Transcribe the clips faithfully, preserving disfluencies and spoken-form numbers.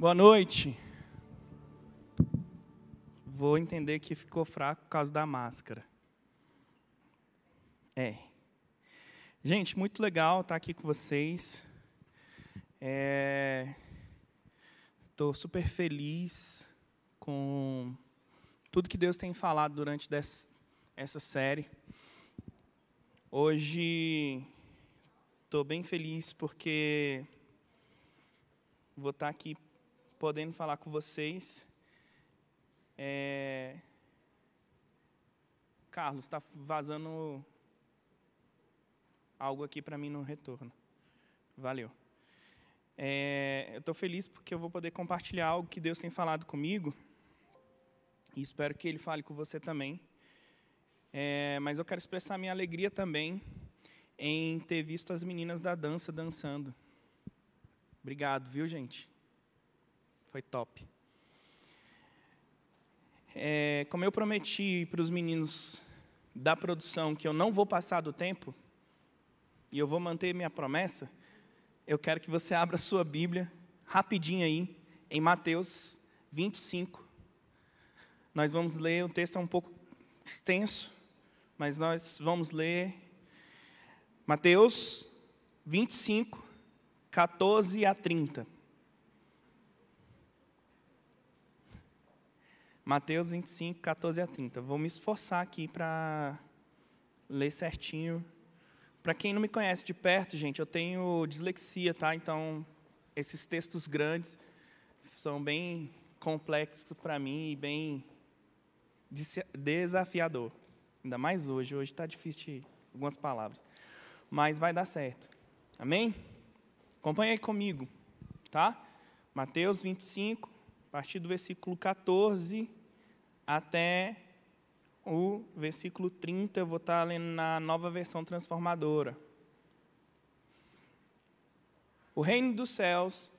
Boa noite. Vou entender que ficou fraco por causa da máscara. É. Gente, muito legal estar aqui com vocês. É... Estou super feliz com tudo que Deus tem falado durante des... essa série. Hoje estou bem feliz porque vou estar aqui podendo falar com vocês. É... Carlos, está vazando algo aqui para mim no retorno. Valeu. É... Eu estou feliz porque eu vou poder compartilhar algo que Deus tem falado comigo e espero que Ele fale com você também. É... Mas eu quero expressar minha alegria também em ter visto as meninas da dança dançando. Obrigado, viu, gente? Foi top. É, como eu prometi para os meninos da produção que eu não vou passar do tempo, e eu vou manter minha promessa, eu quero que você abra sua Bíblia rapidinho aí, em Mateus vinte e cinco. Nós vamos ler, o texto é um pouco extenso, mas nós vamos ler Mateus vinte e cinco, quatorze a trinta. Mateus vinte e cinco, quatorze a trinta. Vou me esforçar aqui para ler certinho. Para quem não me conhece de perto, gente, eu tenho dislexia, tá? Então, esses textos grandes são bem complexos para mim e bem desafiador. Ainda mais hoje. Hoje está difícil de algumas palavras. Mas vai dar certo. Amém? Acompanha aí comigo, tá? Mateus vinte e cinco, a partir do versículo quatorze... até o versículo trinta, eu vou estar lendo na nova versão transformadora. O reino dos céus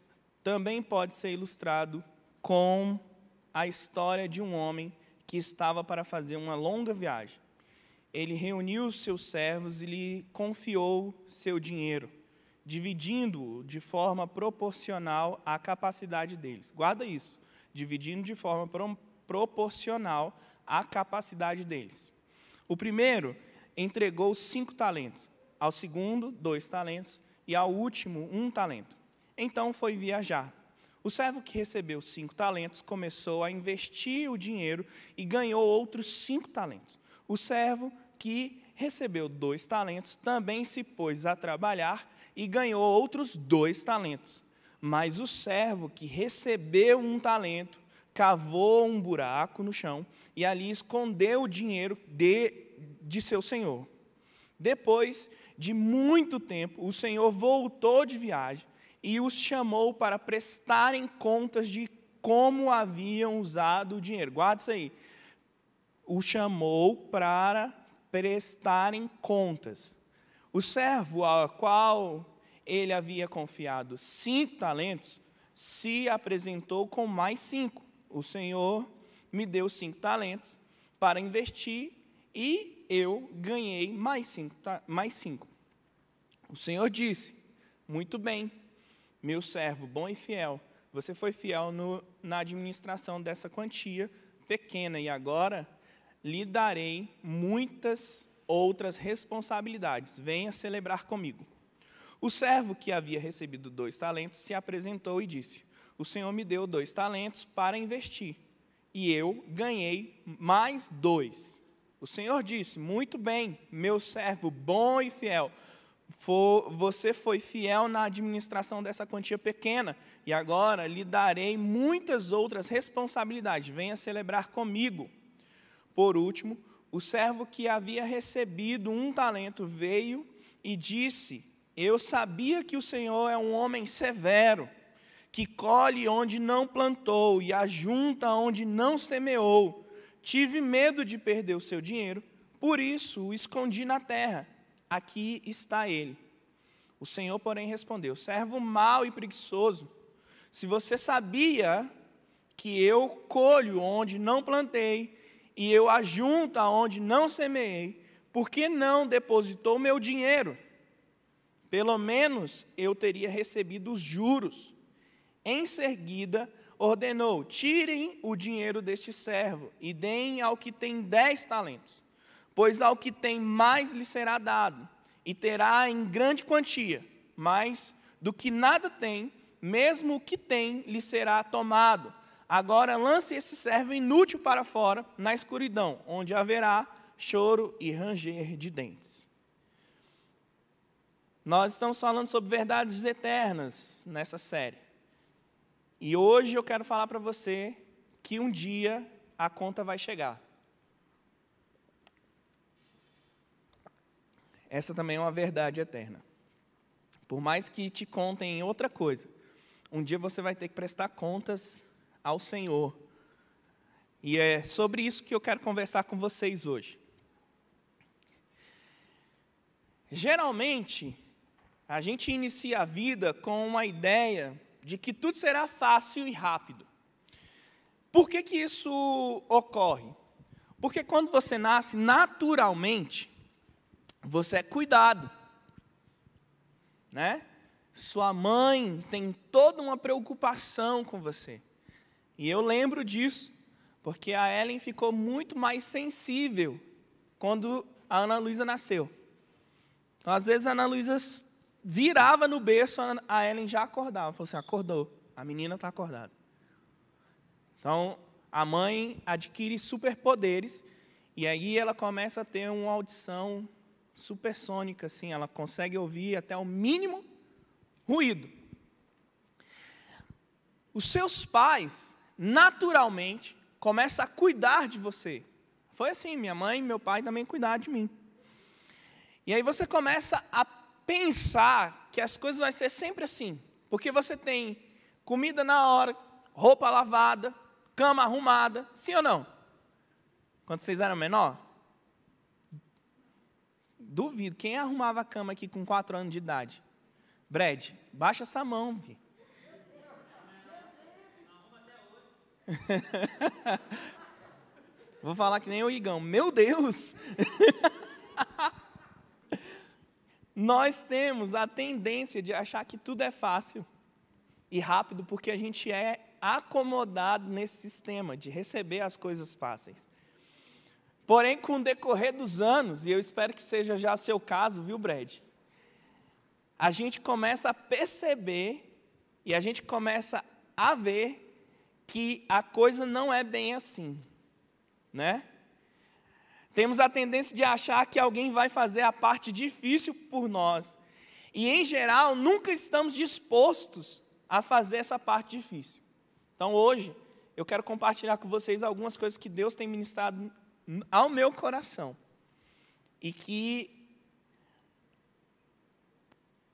também pode ser ilustrado com a história de um homem que estava para fazer uma longa viagem. Ele reuniu os seus servos e lhe confiou seu dinheiro, dividindo-o de forma proporcional à capacidade deles. Guarda isso, dividindo de forma proporcional. proporcional à capacidade deles. O primeiro entregou cinco talentos, ao segundo, dois talentos, e ao último, um talento. Então foi viajar. O servo que recebeu cinco talentos começou a investir o dinheiro e ganhou outros cinco talentos. O servo que recebeu dois talentos também se pôs a trabalhar e ganhou outros dois talentos. Mas o servo que recebeu um talento cavou um buraco no chão e ali escondeu o dinheiro de, de seu senhor. Depois de muito tempo, o senhor voltou de viagem e os chamou para prestarem contas de como haviam usado o dinheiro. Guarda isso aí. O chamou para prestarem contas. O servo ao qual ele havia confiado cinco talentos se apresentou com mais cinco. O Senhor me deu cinco talentos para investir e eu ganhei mais cinco, mais cinco. O Senhor disse, muito bem, meu servo bom e fiel, você foi fiel no, na administração dessa quantia pequena e agora lhe darei muitas outras responsabilidades. Venha celebrar comigo. O servo que havia recebido dois talentos se apresentou e disse, o Senhor me deu dois talentos para investir, e eu ganhei mais dois. O Senhor disse, muito bem, meu servo bom e fiel, for, você foi fiel na administração dessa quantia pequena, e agora lhe darei muitas outras responsabilidades, venha celebrar comigo. Por último, o servo que havia recebido um talento veio e disse, eu sabia que o Senhor é um homem severo, que colhe onde não plantou e ajunta onde não semeou. Tive medo de perder o seu dinheiro, por isso o escondi na terra. Aqui está ele. O Senhor, porém, respondeu, servo mau e preguiçoso, se você sabia que eu colho onde não plantei e eu ajunta onde não semeei, por que não depositou meu dinheiro? Pelo menos eu teria recebido os juros. Em seguida, ordenou, tirem o dinheiro deste servo e deem ao que tem dez talentos, pois ao que tem mais lhe será dado, e terá em grande quantia, mas do que nada tem, mesmo o que tem lhe será tomado. Agora lance esse servo inútil para fora, na escuridão, onde haverá choro e ranger de dentes. Nós estamos falando sobre verdades eternas nessa série. E hoje eu quero falar para você que um dia a conta vai chegar. Essa também é uma verdade eterna. Por mais que te contem outra coisa, um dia você vai ter que prestar contas ao Senhor. E é sobre isso que eu quero conversar com vocês hoje. Geralmente, a gente inicia a vida com uma ideia de que tudo será fácil e rápido. Por que que isso ocorre? Porque quando você nasce, naturalmente, você é cuidado, né? Sua mãe tem toda uma preocupação com você. E eu lembro disso, porque a Ellen ficou muito mais sensível quando a Ana Luísa nasceu. Então, às vezes, a Ana Luísa virava no berço, a Ellen já acordava. Falou assim, acordou, a menina está acordada. Então, a mãe adquire superpoderes, e aí ela começa a ter uma audição supersônica, assim, ela consegue ouvir até o mínimo ruído. Os seus pais, naturalmente, começam a cuidar de você. Foi assim, minha mãe e meu pai também cuidaram de mim. E aí você começa a pensar que as coisas vão ser sempre assim, porque você tem comida na hora, roupa lavada, cama arrumada, sim ou não? Quando vocês eram menor, duvido, quem arrumava a cama aqui com quatro anos de idade? Brad, baixa essa mão, vi. Vou falar que nem o Igão. Meu Deus! Nós temos a tendência de achar que tudo é fácil e rápido, porque a gente é acomodado nesse sistema de receber as coisas fáceis. Porém, com o decorrer dos anos, e eu espero que seja já o seu caso, viu, Brad? A gente começa a perceber e a gente começa a ver que a coisa não é bem assim, né? Temos a tendência de achar que alguém vai fazer a parte difícil por nós. E, em geral, nunca estamos dispostos a fazer essa parte difícil. Então, hoje, eu quero compartilhar com vocês algumas coisas que Deus tem ministrado ao meu coração. E que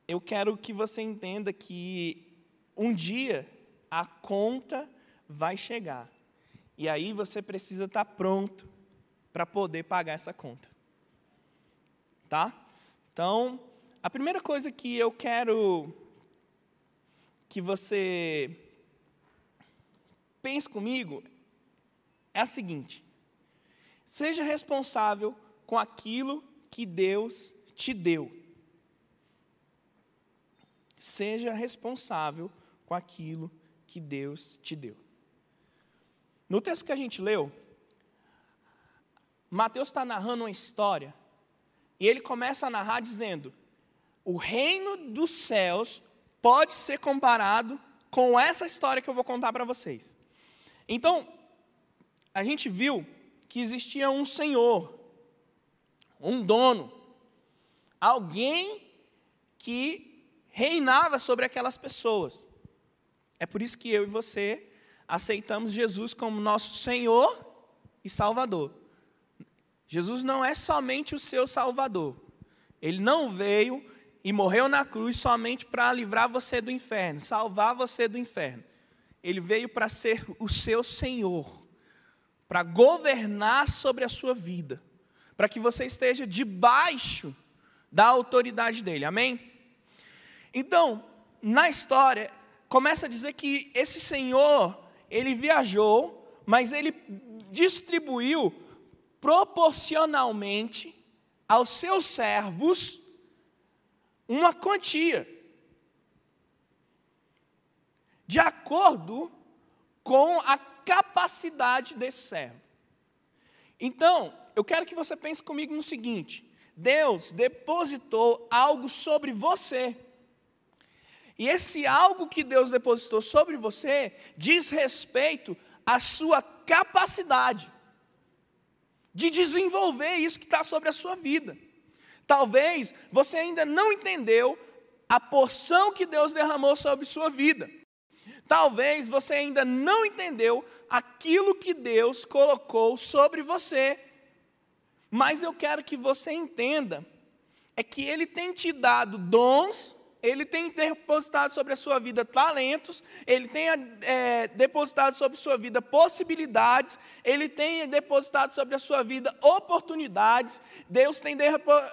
eu quero que você entenda que um dia a conta vai chegar. E aí você precisa estar pronto para poder pagar essa conta. Tá? Então, a primeira coisa que eu quero que você pense comigo é a seguinte: seja responsável com aquilo que Deus te deu. Seja responsável com aquilo que Deus te deu. No texto que a gente leu, Mateus está narrando uma história, e ele começa a narrar dizendo, o reino dos céus pode ser comparado com essa história que eu vou contar para vocês. Então, a gente viu que existia um senhor, um dono, alguém que reinava sobre aquelas pessoas. É por isso que eu e você aceitamos Jesus como nosso Senhor e Salvador. Jesus não é somente o seu Salvador. Ele não veio e morreu na cruz somente para livrar você do inferno, salvar você do inferno. Ele veio para ser o seu Senhor, para governar sobre a sua vida, para que você esteja debaixo da autoridade dele. Amém? Então, na história, começa a dizer que esse senhor, ele viajou, mas ele distribuiu proporcionalmente aos seus servos uma quantia. de acordo com a capacidade desse servo. Então, eu quero que você pense comigo no seguinte: Deus depositou algo sobre você. E esse algo que Deus depositou sobre você diz respeito à sua capacidade de desenvolver isso que está sobre a sua vida. Talvez você ainda não entendeu a porção que Deus derramou sobre sua vida. Talvez você ainda não entendeu aquilo que Deus colocou sobre você. Mas eu quero que você entenda, é que Ele tem te dado dons, Ele tem depositado sobre a sua vida talentos, Ele tem é, depositado sobre a sua vida possibilidades, Ele tem depositado sobre a sua vida oportunidades, Deus tem de,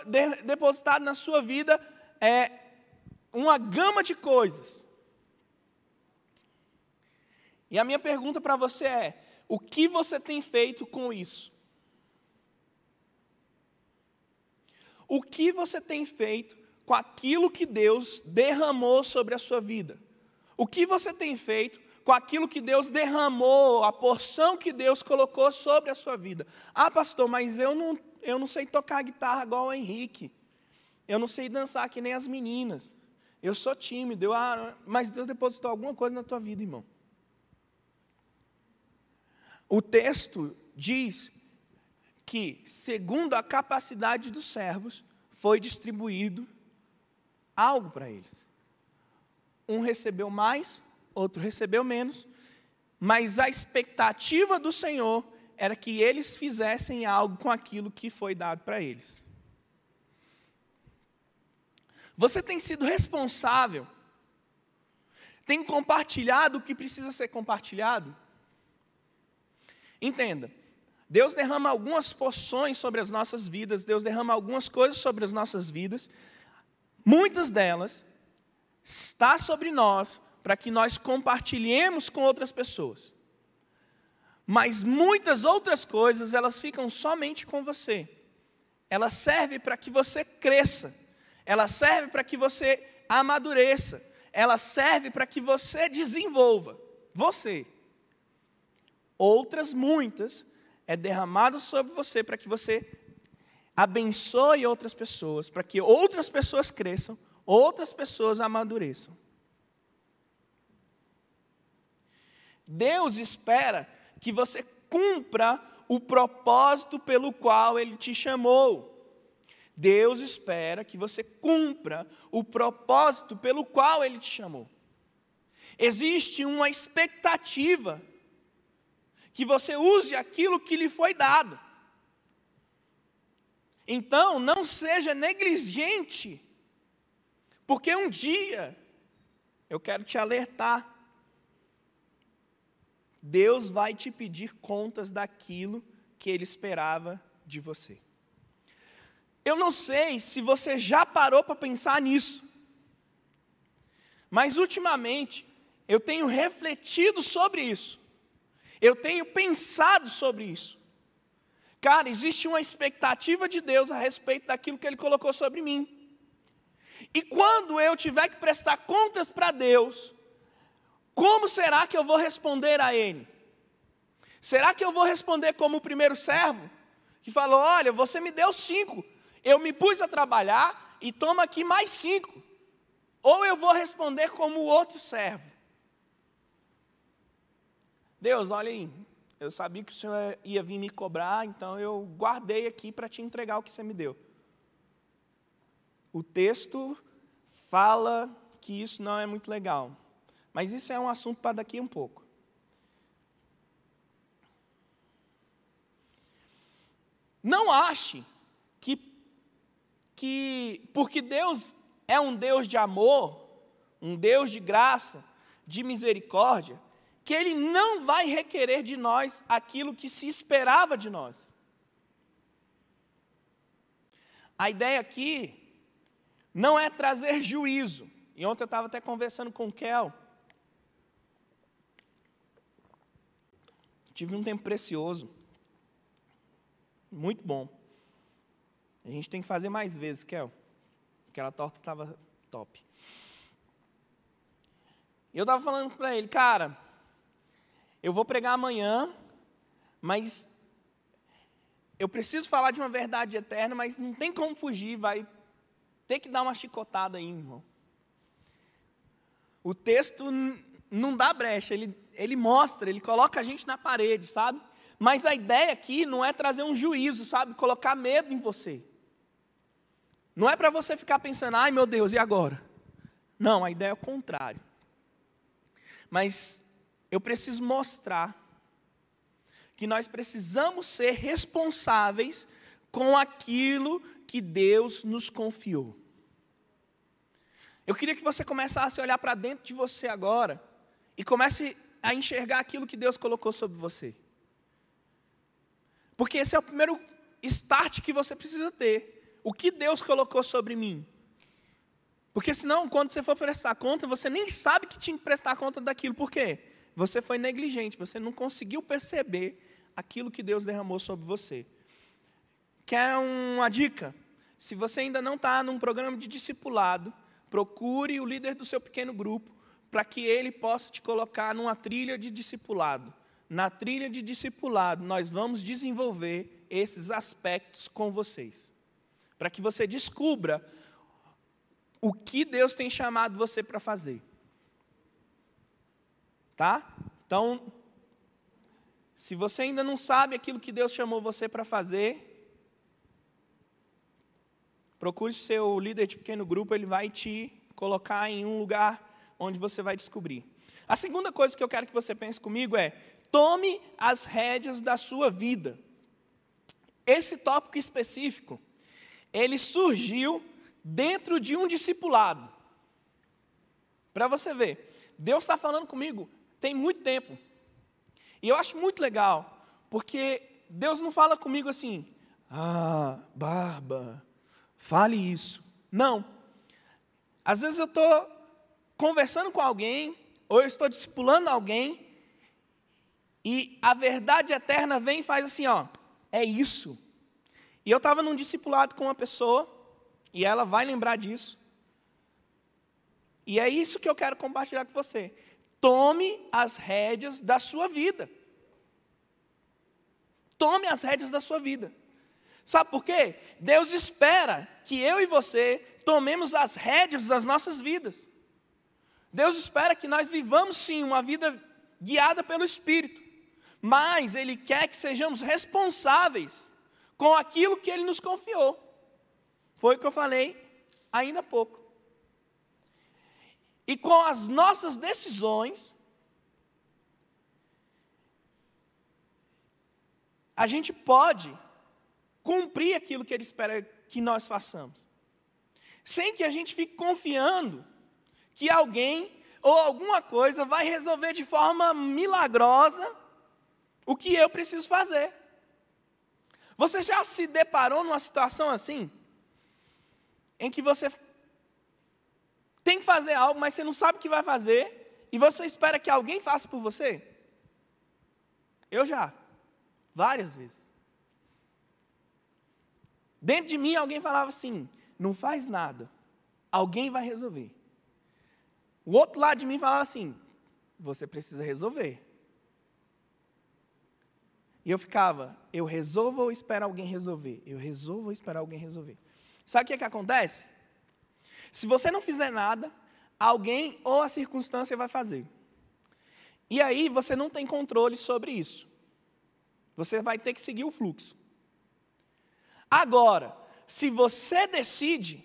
de, depositado na sua vida é, uma gama de coisas. E a minha pergunta para você é: o que você tem feito com isso? O que você tem feito com aquilo que Deus derramou sobre a sua vida? O que você tem feito com aquilo que Deus derramou, a porção que Deus colocou sobre a sua vida? Ah, pastor, mas eu não, eu não sei tocar guitarra igual o Henrique. Eu não sei dançar que nem as meninas. Eu sou tímido. Eu, ah, mas Deus depositou alguma coisa na tua vida, irmão. O texto diz que, segundo a capacidade dos servos, foi distribuído algo para eles. Um recebeu mais, outro recebeu menos, mas a expectativa do Senhor era que eles fizessem algo com aquilo que foi dado para eles. Você tem sido responsável? Tem compartilhado o que precisa ser compartilhado? Entenda, Deus derrama algumas porções sobre as nossas vidas, Deus derrama algumas coisas sobre as nossas vidas, muitas delas está sobre nós para que nós compartilhemos com outras pessoas. Mas muitas outras coisas, elas ficam somente com você. Ela serve para que você cresça, ela serve para que você amadureça, ela serve para que você desenvolva, você. Outras muitas é derramado sobre você para que você abençoe outras pessoas, para que outras pessoas cresçam, outras pessoas amadureçam. Deus espera que você cumpra o propósito pelo qual Ele te chamou. Deus espera que você cumpra o propósito pelo qual Ele te chamou. Existe uma expectativa que você use aquilo que lhe foi dado. Então, não seja negligente, porque um dia, eu quero te alertar, Deus vai te pedir contas daquilo que Ele esperava de você. Eu não sei se você já parou para pensar nisso, mas ultimamente eu tenho refletido sobre isso. Eu tenho pensado sobre isso. Cara, existe uma expectativa de Deus a respeito daquilo que Ele colocou sobre mim. E quando eu tiver que prestar contas para Deus, como será que eu vou responder a Ele? Será que eu vou responder como o primeiro servo? Que falou: olha, você me deu cinco, eu me pus a trabalhar e toma aqui mais cinco. Ou eu vou responder como o outro servo: Deus, olha aí, eu sabia que o Senhor ia vir me cobrar, então eu guardei aqui para te entregar o que você me deu. O texto fala que isso não é muito legal, mas isso é um assunto para daqui um pouco. Não ache que, que porque Deus é um Deus de amor, um Deus de graça, de misericórdia, que Ele não vai requerer de nós aquilo que se esperava de nós. A ideia aqui não é trazer juízo. E ontem eu estava até conversando com o Kel. Tive um tempo precioso. Muito bom. A gente tem que fazer mais vezes, Kel. Aquela torta estava top. Eu estava falando para ele, cara, eu vou pregar amanhã, mas eu preciso falar de uma verdade eterna, mas não tem como fugir, vai ter que dar uma chicotada aí, irmão. O texto não dá brecha, ele, ele mostra, ele coloca a gente na parede, sabe? Mas a ideia aqui não é trazer um juízo, sabe? Colocar medo em você. Não é para você ficar pensando, ai meu Deus, e agora? Não, a ideia é o contrário. Mas eu preciso mostrar que nós precisamos ser responsáveis com aquilo que Deus nos confiou. Eu queria que você começasse a olhar para dentro de você agora e comece a enxergar aquilo que Deus colocou sobre você. Porque esse é o primeiro start que você precisa ter. O que Deus colocou sobre mim? Porque senão, quando você for prestar conta, você nem sabe que tinha que prestar conta daquilo. Por quê? Você foi negligente, você não conseguiu perceber aquilo que Deus derramou sobre você. Quer uma dica? Se você ainda não está num programa de discipulado, procure o líder do seu pequeno grupo para que ele possa te colocar numa trilha de discipulado. Na trilha de discipulado, nós vamos desenvolver esses aspectos com vocês, para que você descubra o que Deus tem chamado você para fazer. Tá? Então, se você ainda não sabe aquilo que Deus chamou você para fazer, procure seu líder de pequeno grupo, ele vai te colocar em um lugar onde você vai descobrir. A segunda coisa que eu quero que você pense comigo é, tome as rédeas da sua vida. Esse tópico específico, ele surgiu dentro de um discipulado. Para você ver, Deus está falando comigo tem muito tempo. E eu acho muito legal, porque Deus não fala comigo assim, ah, barba... fale isso. Não. Às vezes eu estou conversando com alguém, ou eu estou discipulando alguém, e a verdade eterna vem e faz assim, ó, é isso. E eu estava num discipulado com uma pessoa, e ela vai lembrar disso. E é isso que eu quero compartilhar com você. Tome as rédeas da sua vida. Tome as rédeas da sua vida. Sabe por quê? Deus espera que eu e você tomemos as rédeas das nossas vidas. Deus espera que nós vivamos, sim, uma vida guiada pelo Espírito. Mas Ele quer que sejamos responsáveis com aquilo que Ele nos confiou. Foi o que eu falei ainda há pouco. E com as nossas decisões, a gente pode cumprir aquilo que Ele espera que nós façamos. Sem que a gente fique confiando que alguém ou alguma coisa vai resolver de forma milagrosa o que eu preciso fazer. Você já se deparou numa situação assim? Em que você tem que fazer algo, mas você não sabe o que vai fazer e você espera que alguém faça por você? Eu já. Várias vezes. Dentro de mim, alguém falava assim, não faz nada, alguém vai resolver. O outro lado de mim falava assim, você precisa resolver. E eu ficava, eu resolvo ou espero alguém resolver? Eu resolvo ou espero alguém resolver? Sabe o que é que acontece? Se você não fizer nada, alguém ou a circunstância vai fazer. E aí você não tem controle sobre isso. Você vai ter que seguir o fluxo. Agora, se você decide,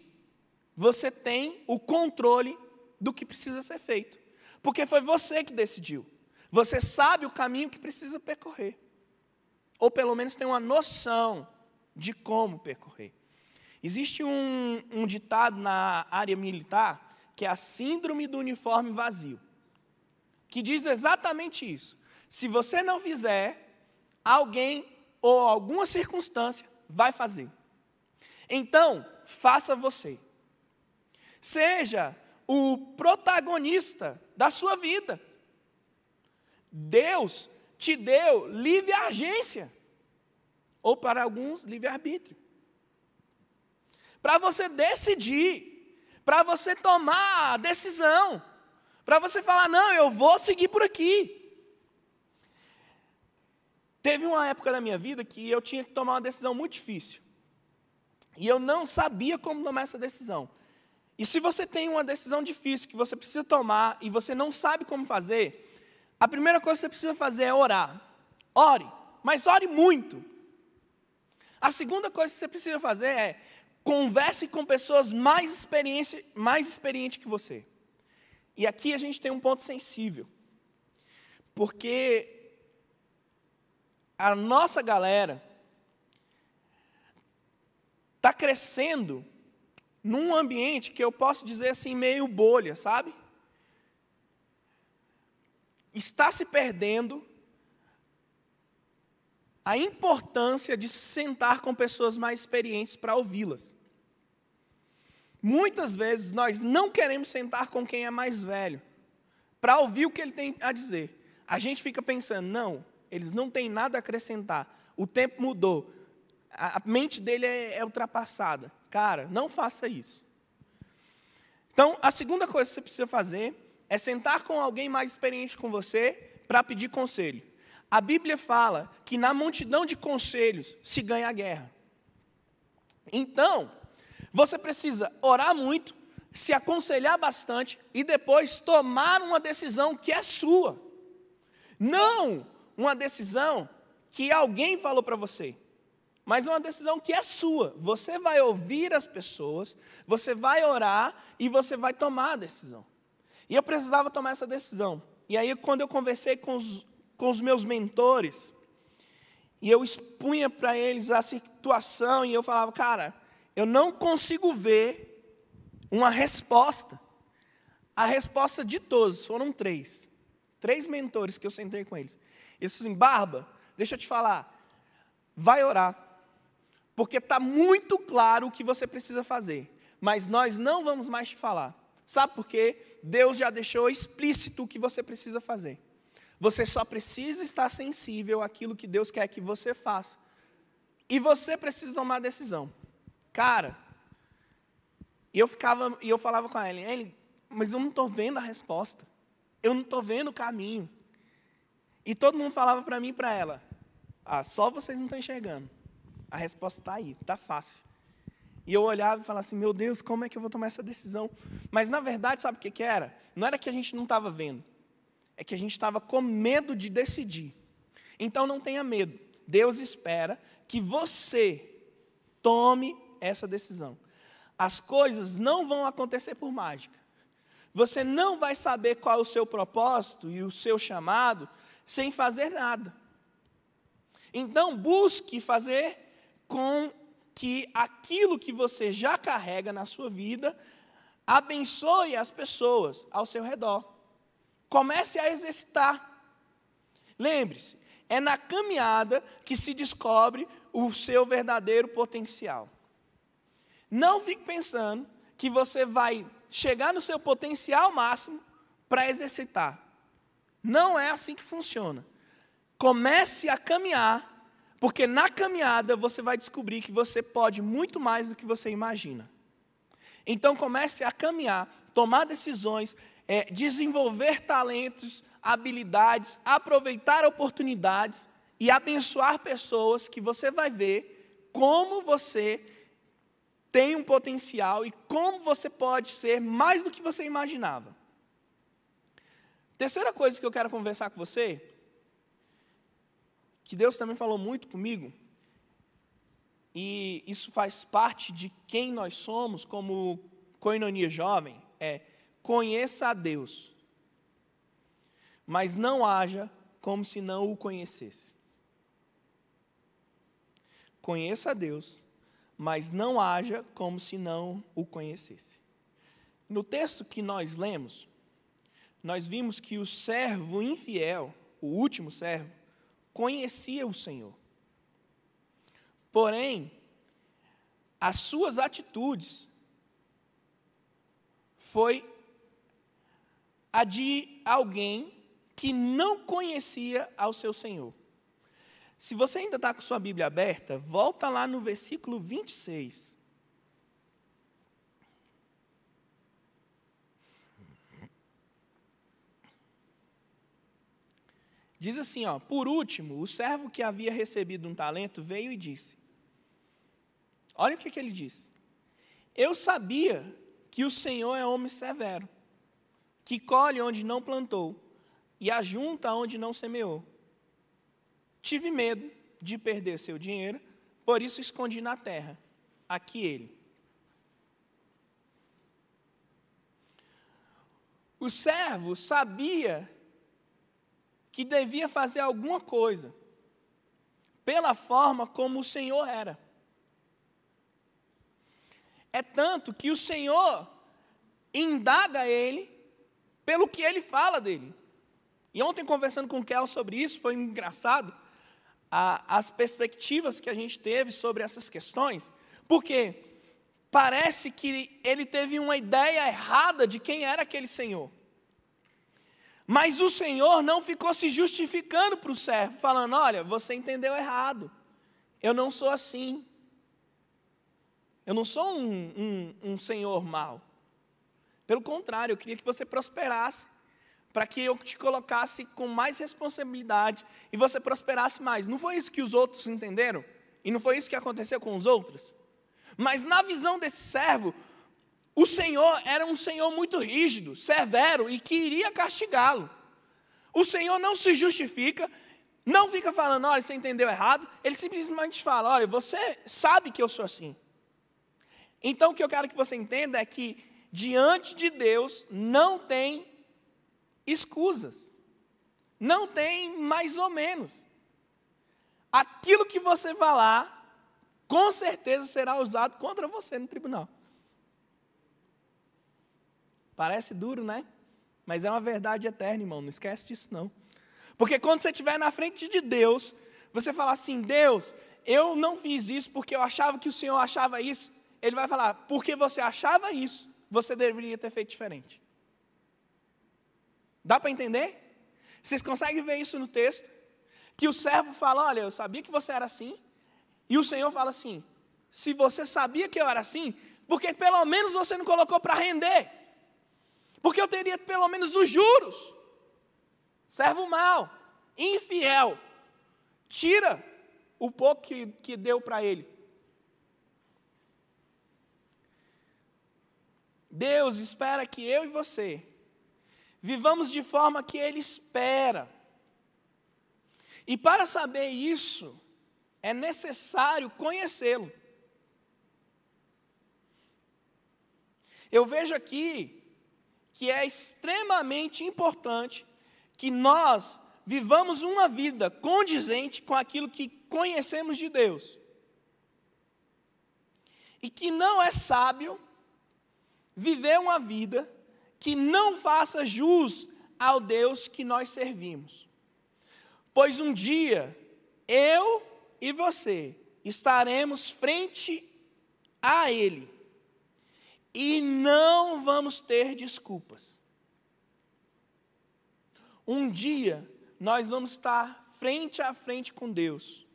você tem o controle do que precisa ser feito. Porque foi você que decidiu. Você sabe o caminho que precisa percorrer. Ou pelo menos tem uma noção de como percorrer. Existe um, um ditado na área militar, que é a síndrome do uniforme vazio. Que diz exatamente isso. Se você não fizer, alguém ou alguma circunstância vai fazer. Então, faça você. Seja o protagonista da sua vida. Deus te deu livre agência. Ou para alguns, livre arbítrio. Para você decidir. Para você tomar a decisão. para você falar, não, eu vou seguir por aqui. Teve uma época da minha vida que eu tinha que tomar uma decisão muito difícil. E eu não sabia como tomar essa decisão. E se você tem uma decisão difícil que você precisa tomar e você não sabe como fazer, a primeira coisa que você precisa fazer é orar. Ore, mas ore muito. A segunda coisa que você precisa fazer é converse com pessoas mais experiência, mais experientes que você. E aqui a gente tem um ponto sensível. Porque a nossa galera está crescendo num ambiente que eu posso dizer assim, meio bolha, sabe? Está se perdendo a importância de se sentar com pessoas mais experientes para ouvi-las. Muitas vezes nós não queremos sentar com quem é mais velho para ouvir o que ele tem a dizer. A gente fica pensando, não, eles não têm nada a acrescentar, o tempo mudou, a mente dele é ultrapassada. Cara, não faça isso. Então, a segunda coisa que você precisa fazer é sentar com alguém mais experiente com você para pedir conselho. A Bíblia fala que na multidão de conselhos se ganha a guerra. Então, você precisa orar muito, se aconselhar bastante e depois tomar uma decisão que é sua. Não uma decisão que alguém falou para você, mas é uma decisão que é sua. Você vai ouvir as pessoas, você vai orar e você vai tomar a decisão. E eu precisava tomar essa decisão. E aí, quando eu conversei com os, com os meus mentores, e eu expunha para eles a situação, e eu falava, cara, eu não consigo ver uma resposta. A resposta de todos, foram três. Três mentores que eu sentei com eles. Eles falaram assim, Barba, deixa eu te falar, vai orar. Porque está muito claro o que você precisa fazer. Mas nós não vamos mais te falar. Sabe por quê? Deus já deixou explícito o que você precisa fazer. Você só precisa estar sensível àquilo que Deus quer que você faça. E você precisa tomar a decisão. Cara, e eu, ficava, e eu falava com a Ellen, Ellen, mas eu não estou vendo a resposta. Eu não estou vendo o caminho. E todo mundo falava para mim e para ela, ah, só vocês não estão enxergando. A resposta está aí, está fácil. E eu olhava e falava assim, meu Deus, como é que eu vou tomar essa decisão? Mas, na verdade, sabe o que, que era? Não era que a gente não estava vendo. É que a gente estava com medo de decidir. Então, não tenha medo. Deus espera que você tome essa decisão. As coisas não vão acontecer por mágica. Você não vai saber qual é o seu propósito e o seu chamado sem fazer nada. Então, busque fazer com que aquilo que você já carrega na sua vida abençoe as pessoas ao seu redor. Comece a exercitar. Lembre-se, é na caminhada que se descobre o seu verdadeiro potencial. Não fique pensando que você vai chegar no seu potencial máximo para exercitar. Não é assim que funciona. Comece a caminhar, porque na caminhada você vai descobrir que você pode muito mais do que você imagina. Então comece a caminhar, tomar decisões, é, desenvolver talentos, habilidades, aproveitar oportunidades e abençoar pessoas que você vai ver como você tem um potencial e como você pode ser mais do que você imaginava. Terceira coisa que eu quero conversar com você, que Deus também falou muito comigo, e isso faz parte de quem nós somos como Koinonia jovem, é conheça a Deus, mas não haja como se não o conhecesse. Conheça a Deus, mas não haja como se não o conhecesse. No texto que nós lemos, nós vimos que o servo infiel, o último servo, conhecia o Senhor. Porém, as suas atitudes foi a de alguém que não conhecia ao seu Senhor. Se você ainda está com sua Bíblia aberta, volta lá no versículo vinte e seis. Diz assim, ó, por último, o servo que havia recebido um talento veio e disse. Olha o que, que ele disse. Eu sabia que o Senhor é homem severo, que colhe onde não plantou e ajunta onde não semeou. Tive medo de perder seu dinheiro, por isso escondi na terra. Aqui ele. O servo sabia que devia fazer alguma coisa pela forma como o Senhor era. É tanto que o Senhor indaga ele pelo que ele fala dele. E ontem, conversando com o Kel sobre isso, foi engraçado a, as perspectivas que a gente teve sobre essas questões, porque parece que ele teve uma ideia errada de quem era aquele Senhor. Mas o Senhor não ficou se justificando para o servo, falando, olha, você entendeu errado, eu não sou assim. Eu não sou um, um, um senhor mau. Pelo contrário, eu queria que você prosperasse, para que eu te colocasse com mais responsabilidade e você prosperasse mais. Não foi isso que os outros entenderam? E não foi isso que aconteceu com os outros? Mas na visão desse servo, o Senhor era um Senhor muito rígido, severo e que iria castigá-lo. O Senhor não se justifica, não fica falando, olha, você entendeu errado. Ele simplesmente fala, olha, você sabe que eu sou assim. Então, o que eu quero que você entenda é que, diante de Deus, não tem escusas. Não tem mais ou menos. Aquilo que você falar, com certeza será usado contra você no tribunal. Parece duro, né? Mas é uma verdade eterna, irmão. Não esquece disso, não. Porque quando você estiver na frente de Deus, você falar assim, Deus, eu não fiz isso porque eu achava que o Senhor achava isso. Ele vai falar, porque você achava isso, você deveria ter feito diferente. Dá para entender? Vocês conseguem ver isso no texto? Que o servo fala, olha, eu sabia que você era assim. E o Senhor fala assim, se você sabia que eu era assim, porque pelo menos você não colocou para render. Porque eu teria pelo menos os juros. Servo mau, infiel. Tira o pouco que, que deu para ele. Deus espera que eu e você vivamos de forma que Ele espera. E para saber isso, é necessário conhecê-lo. Eu vejo aqui que é extremamente importante que nós vivamos uma vida condizente com aquilo que conhecemos de Deus. E que não é sábio viver uma vida que não faça jus ao Deus que nós servimos. Pois um dia, eu e você estaremos frente a Ele. E não vamos ter desculpas. Um dia, nós vamos estar frente a frente com Deus.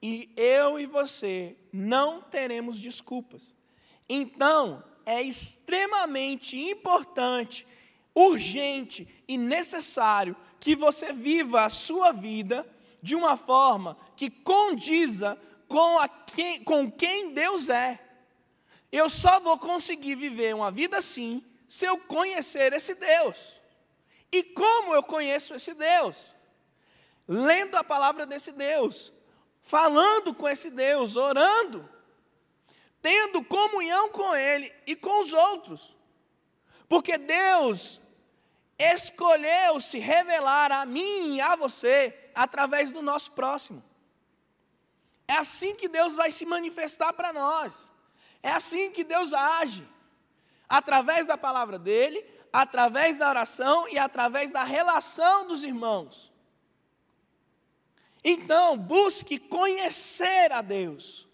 E eu e você não teremos desculpas. Então, é extremamente importante, urgente e necessário que você viva a sua vida de uma forma que condiza com, a quem, com quem Deus é. Eu só vou conseguir viver uma vida assim se eu conhecer esse Deus. E como eu conheço esse Deus? Lendo a palavra desse Deus, falando com esse Deus, orando, tendo comunhão com Ele e com os outros. Porque Deus escolheu se revelar a mim e a você através do nosso próximo. É assim que Deus vai se manifestar para nós. É assim que Deus age. Através da palavra dEle, através da oração e através da relação dos irmãos. Então, busque conhecer a Deus.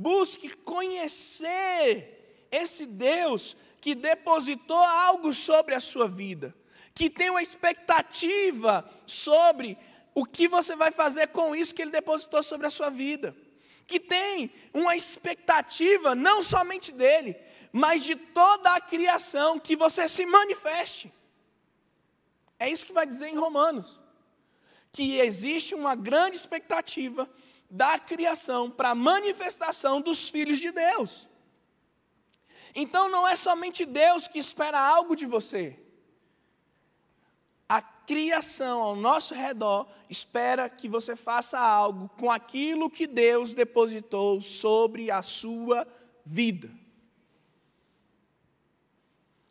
Busque conhecer esse Deus que depositou algo sobre a sua vida, que tem uma expectativa sobre o que você vai fazer com isso que Ele depositou sobre a sua vida, que tem uma expectativa não somente dEle, mas de toda a criação, que você se manifeste. É isso que vai dizer em Romanos, que existe uma grande expectativa da criação para a manifestação dos filhos de Deus. Então não é somente Deus que espera algo de você. A criação ao nosso redor espera que você faça algo com aquilo que Deus depositou sobre a sua vida.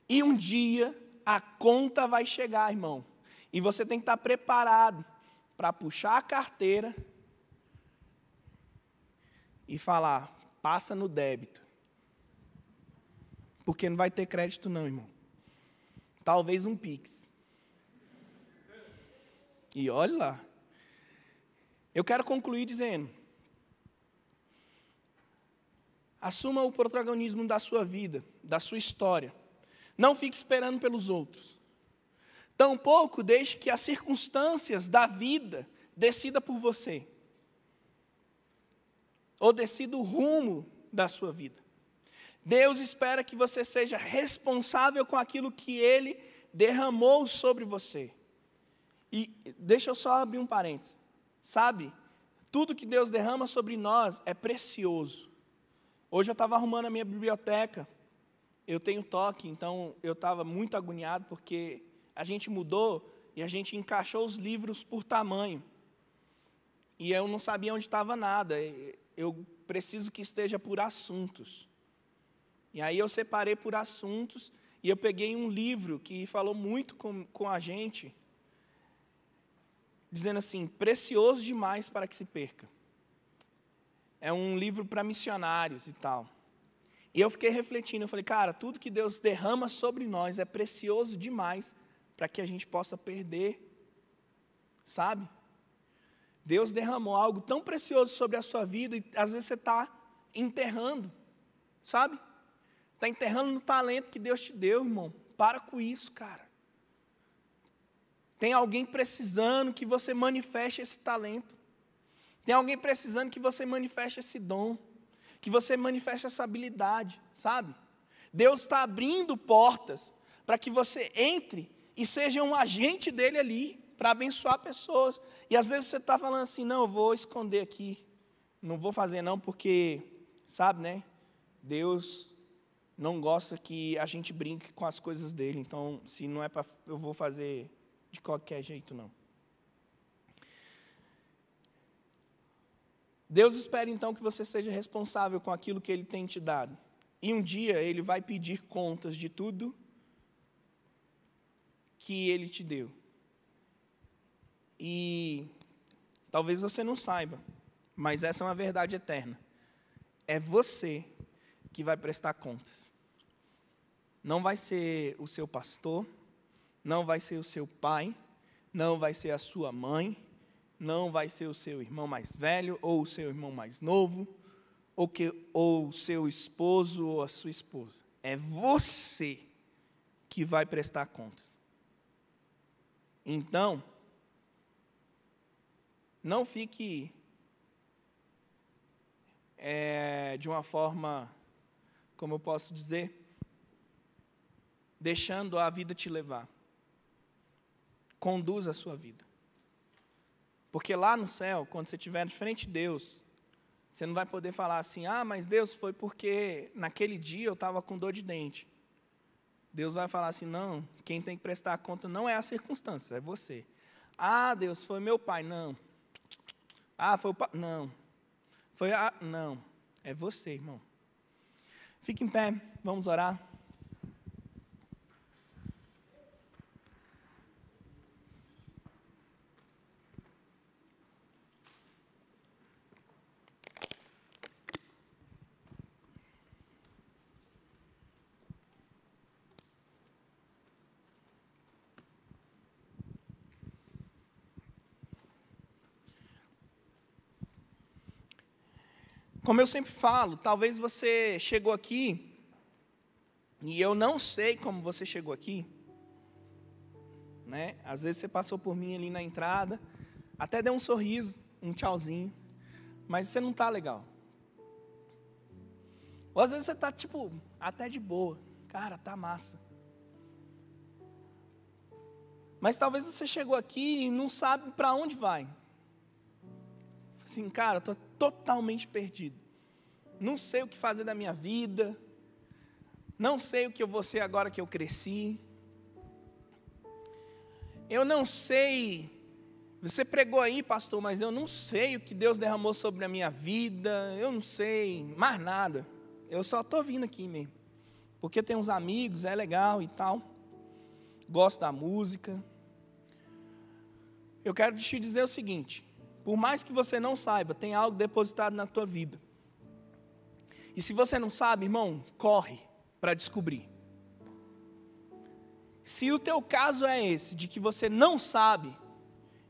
E um dia a conta vai chegar, irmão. E você tem que estar preparado para puxar a carteira e falar, passa no débito. Porque não vai ter crédito não, irmão. Talvez um Pix. E olha lá. Eu quero concluir dizendo, assuma o protagonismo da sua vida, da sua história. Não fique esperando pelos outros. Tampouco deixe que as circunstâncias da vida decida por você. Ou decida o rumo da sua vida. Deus espera que você seja responsável com aquilo que Ele derramou sobre você. E deixa eu só abrir um parênteses. Sabe, tudo que Deus derrama sobre nós é precioso. Hoje eu estava arrumando a minha biblioteca. Eu tenho toque, então eu estava muito agoniado, porque a gente mudou e a gente encaixou os livros por tamanho. E eu não sabia onde estava nada. Eu preciso que esteja por assuntos. E aí eu separei por assuntos e eu peguei um livro que falou muito com, com a gente, dizendo assim, precioso demais para que se perca. É um livro para missionários e tal. E eu fiquei refletindo, eu falei, cara, tudo que Deus derrama sobre nós é precioso demais para que a gente possa perder, sabe? Deus derramou algo tão precioso sobre a sua vida e às vezes você está enterrando, sabe? Está enterrando no talento que Deus te deu, irmão. Para com isso, cara. Tem alguém precisando que você manifeste esse talento. Tem alguém precisando que você manifeste esse dom. Que você manifeste essa habilidade, sabe? Deus está abrindo portas para que você entre e seja um agente dele ali, para abençoar pessoas. E às vezes você está falando assim, não, eu vou esconder aqui, não vou fazer não, porque, sabe, né? Deus não gosta que a gente brinque com as coisas dele, então, se não é para, eu vou fazer de qualquer jeito, não. Deus espera, então, que você seja responsável com aquilo que Ele tem te dado. E um dia Ele vai pedir contas de tudo que Ele te deu. E talvez você não saiba, mas essa é uma verdade eterna. É você que vai prestar contas. Não vai ser o seu pastor, não vai ser o seu pai, não vai ser a sua mãe, não vai ser o seu irmão mais velho, ou o seu irmão mais novo, ou, que, ou o seu esposo ou a sua esposa. É você que vai prestar contas. Então, não fique é, de uma forma, como eu posso dizer, deixando a vida te levar. Conduza a sua vida. Porque lá no céu, quando você estiver de frente de Deus, você não vai poder falar assim, ah, mas Deus, foi porque naquele dia eu estava com dor de dente. Deus vai falar assim, não, quem tem que prestar conta não é a circunstância, é você. Ah, Deus, foi meu pai, não. Ah, foi o pa... Não. Foi a... Não. É você, irmão. Fique em pé, vamos orar. Como eu sempre falo, talvez você chegou aqui, e eu não sei como você chegou aqui, né? Às vezes você passou por mim ali na entrada, até deu um sorriso, um tchauzinho, mas você não está legal. Ou às vezes você está, tipo, até de boa, cara, tá massa. Mas talvez você chegou aqui e não sabe para onde vai. Assim, cara, eu estou totalmente perdido. Não sei o que fazer da minha vida. Não sei o que eu vou ser agora que eu cresci. Eu não sei... Você pregou aí, pastor, mas eu não sei o que Deus derramou sobre a minha vida. Eu não sei mais nada. Eu só estou vindo aqui mesmo. Porque tem uns amigos, é legal e tal. Gosto da música. Eu quero te dizer o seguinte... Por mais que você não saiba, tem algo depositado na tua vida. E se você não sabe, irmão, corre para descobrir. Se o teu caso é esse, de que você não sabe,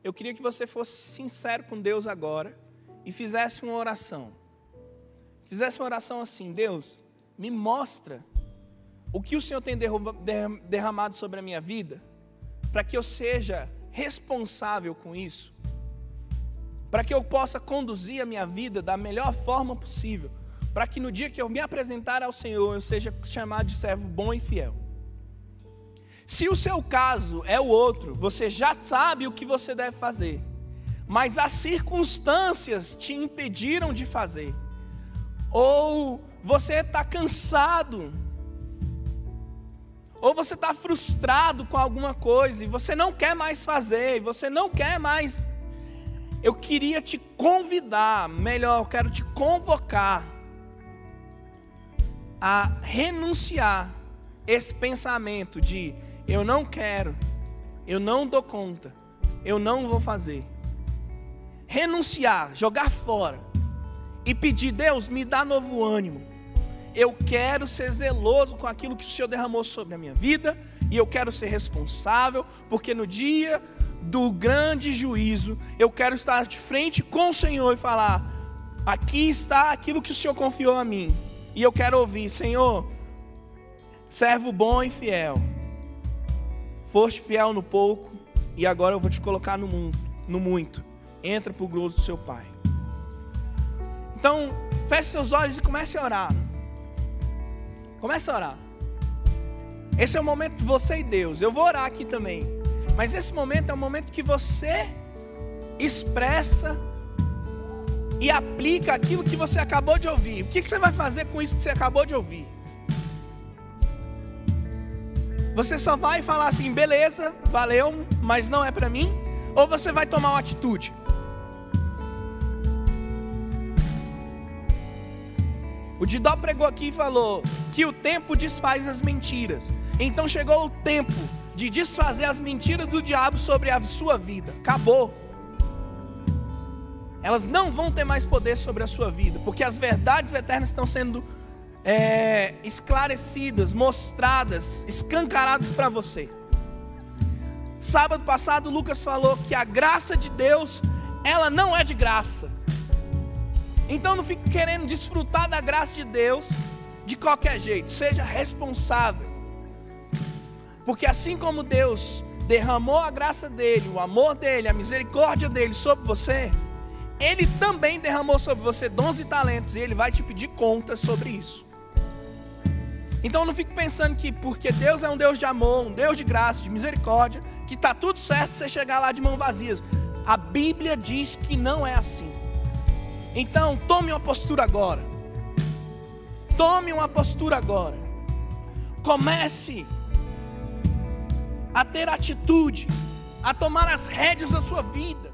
eu queria que você fosse sincero com Deus agora e fizesse uma oração. Fizesse uma oração assim: Deus, me mostra o que o Senhor tem derramado sobre a minha vida, para que eu seja responsável com isso. Para que eu possa conduzir a minha vida da melhor forma possível, para que no dia que eu me apresentar ao Senhor, eu seja chamado de servo bom e fiel. Se o seu caso é o outro, você já sabe o que você deve fazer, mas as circunstâncias te impediram de fazer, ou você está cansado, ou você está frustrado com alguma coisa, e você não quer mais fazer, e você não quer mais... Eu queria te convidar, melhor, eu quero te convocar a renunciar esse pensamento de eu não quero, eu não dou conta, eu não vou fazer. Renunciar, jogar fora e pedir: Deus, me dá novo ânimo. Eu quero ser zeloso com aquilo que o Senhor derramou sobre a minha vida e eu quero ser responsável, porque no dia... do grande juízo, eu quero estar de frente com o Senhor e falar: aqui está aquilo que o Senhor confiou a mim, e eu quero ouvir: Senhor, servo bom e fiel, foste fiel no pouco, e agora eu vou te colocar no, mundo, no muito, entra para o gozo do seu Pai. Então, feche seus olhos e comece a orar, comece a orar, esse é o momento de você e Deus. Eu vou orar aqui também, mas esse momento é um momento que você expressa e aplica aquilo que você acabou de ouvir. O que você vai fazer com isso que você acabou de ouvir? Você só vai falar assim: beleza, valeu, mas não é para mim? Ou você vai tomar uma atitude? O Didó pregou aqui e falou que o tempo desfaz as mentiras. Então chegou o tempo de desfazer as mentiras do diabo sobre a sua vida. Acabou. Elas não vão ter mais poder sobre a sua vida, porque as verdades eternas estão sendo é, esclarecidas, mostradas, escancaradas para você. Sábado passado, Lucas falou que a graça de Deus, ela não é de graça. Então não fique querendo desfrutar da graça de Deus de qualquer jeito. Seja responsável. Porque assim como Deus derramou a graça dele, o amor dele, a misericórdia dele sobre você, ele também derramou sobre você dons e talentos, e ele vai te pedir contas sobre isso. Então não fique pensando que porque Deus é um Deus de amor, um Deus de graça, de misericórdia, que está tudo certo você chegar lá de mãos vazias. A Bíblia diz que não é assim. Então tome uma postura agora. Tome uma postura agora. Comece a ter atitude, a tomar as rédeas da sua vida.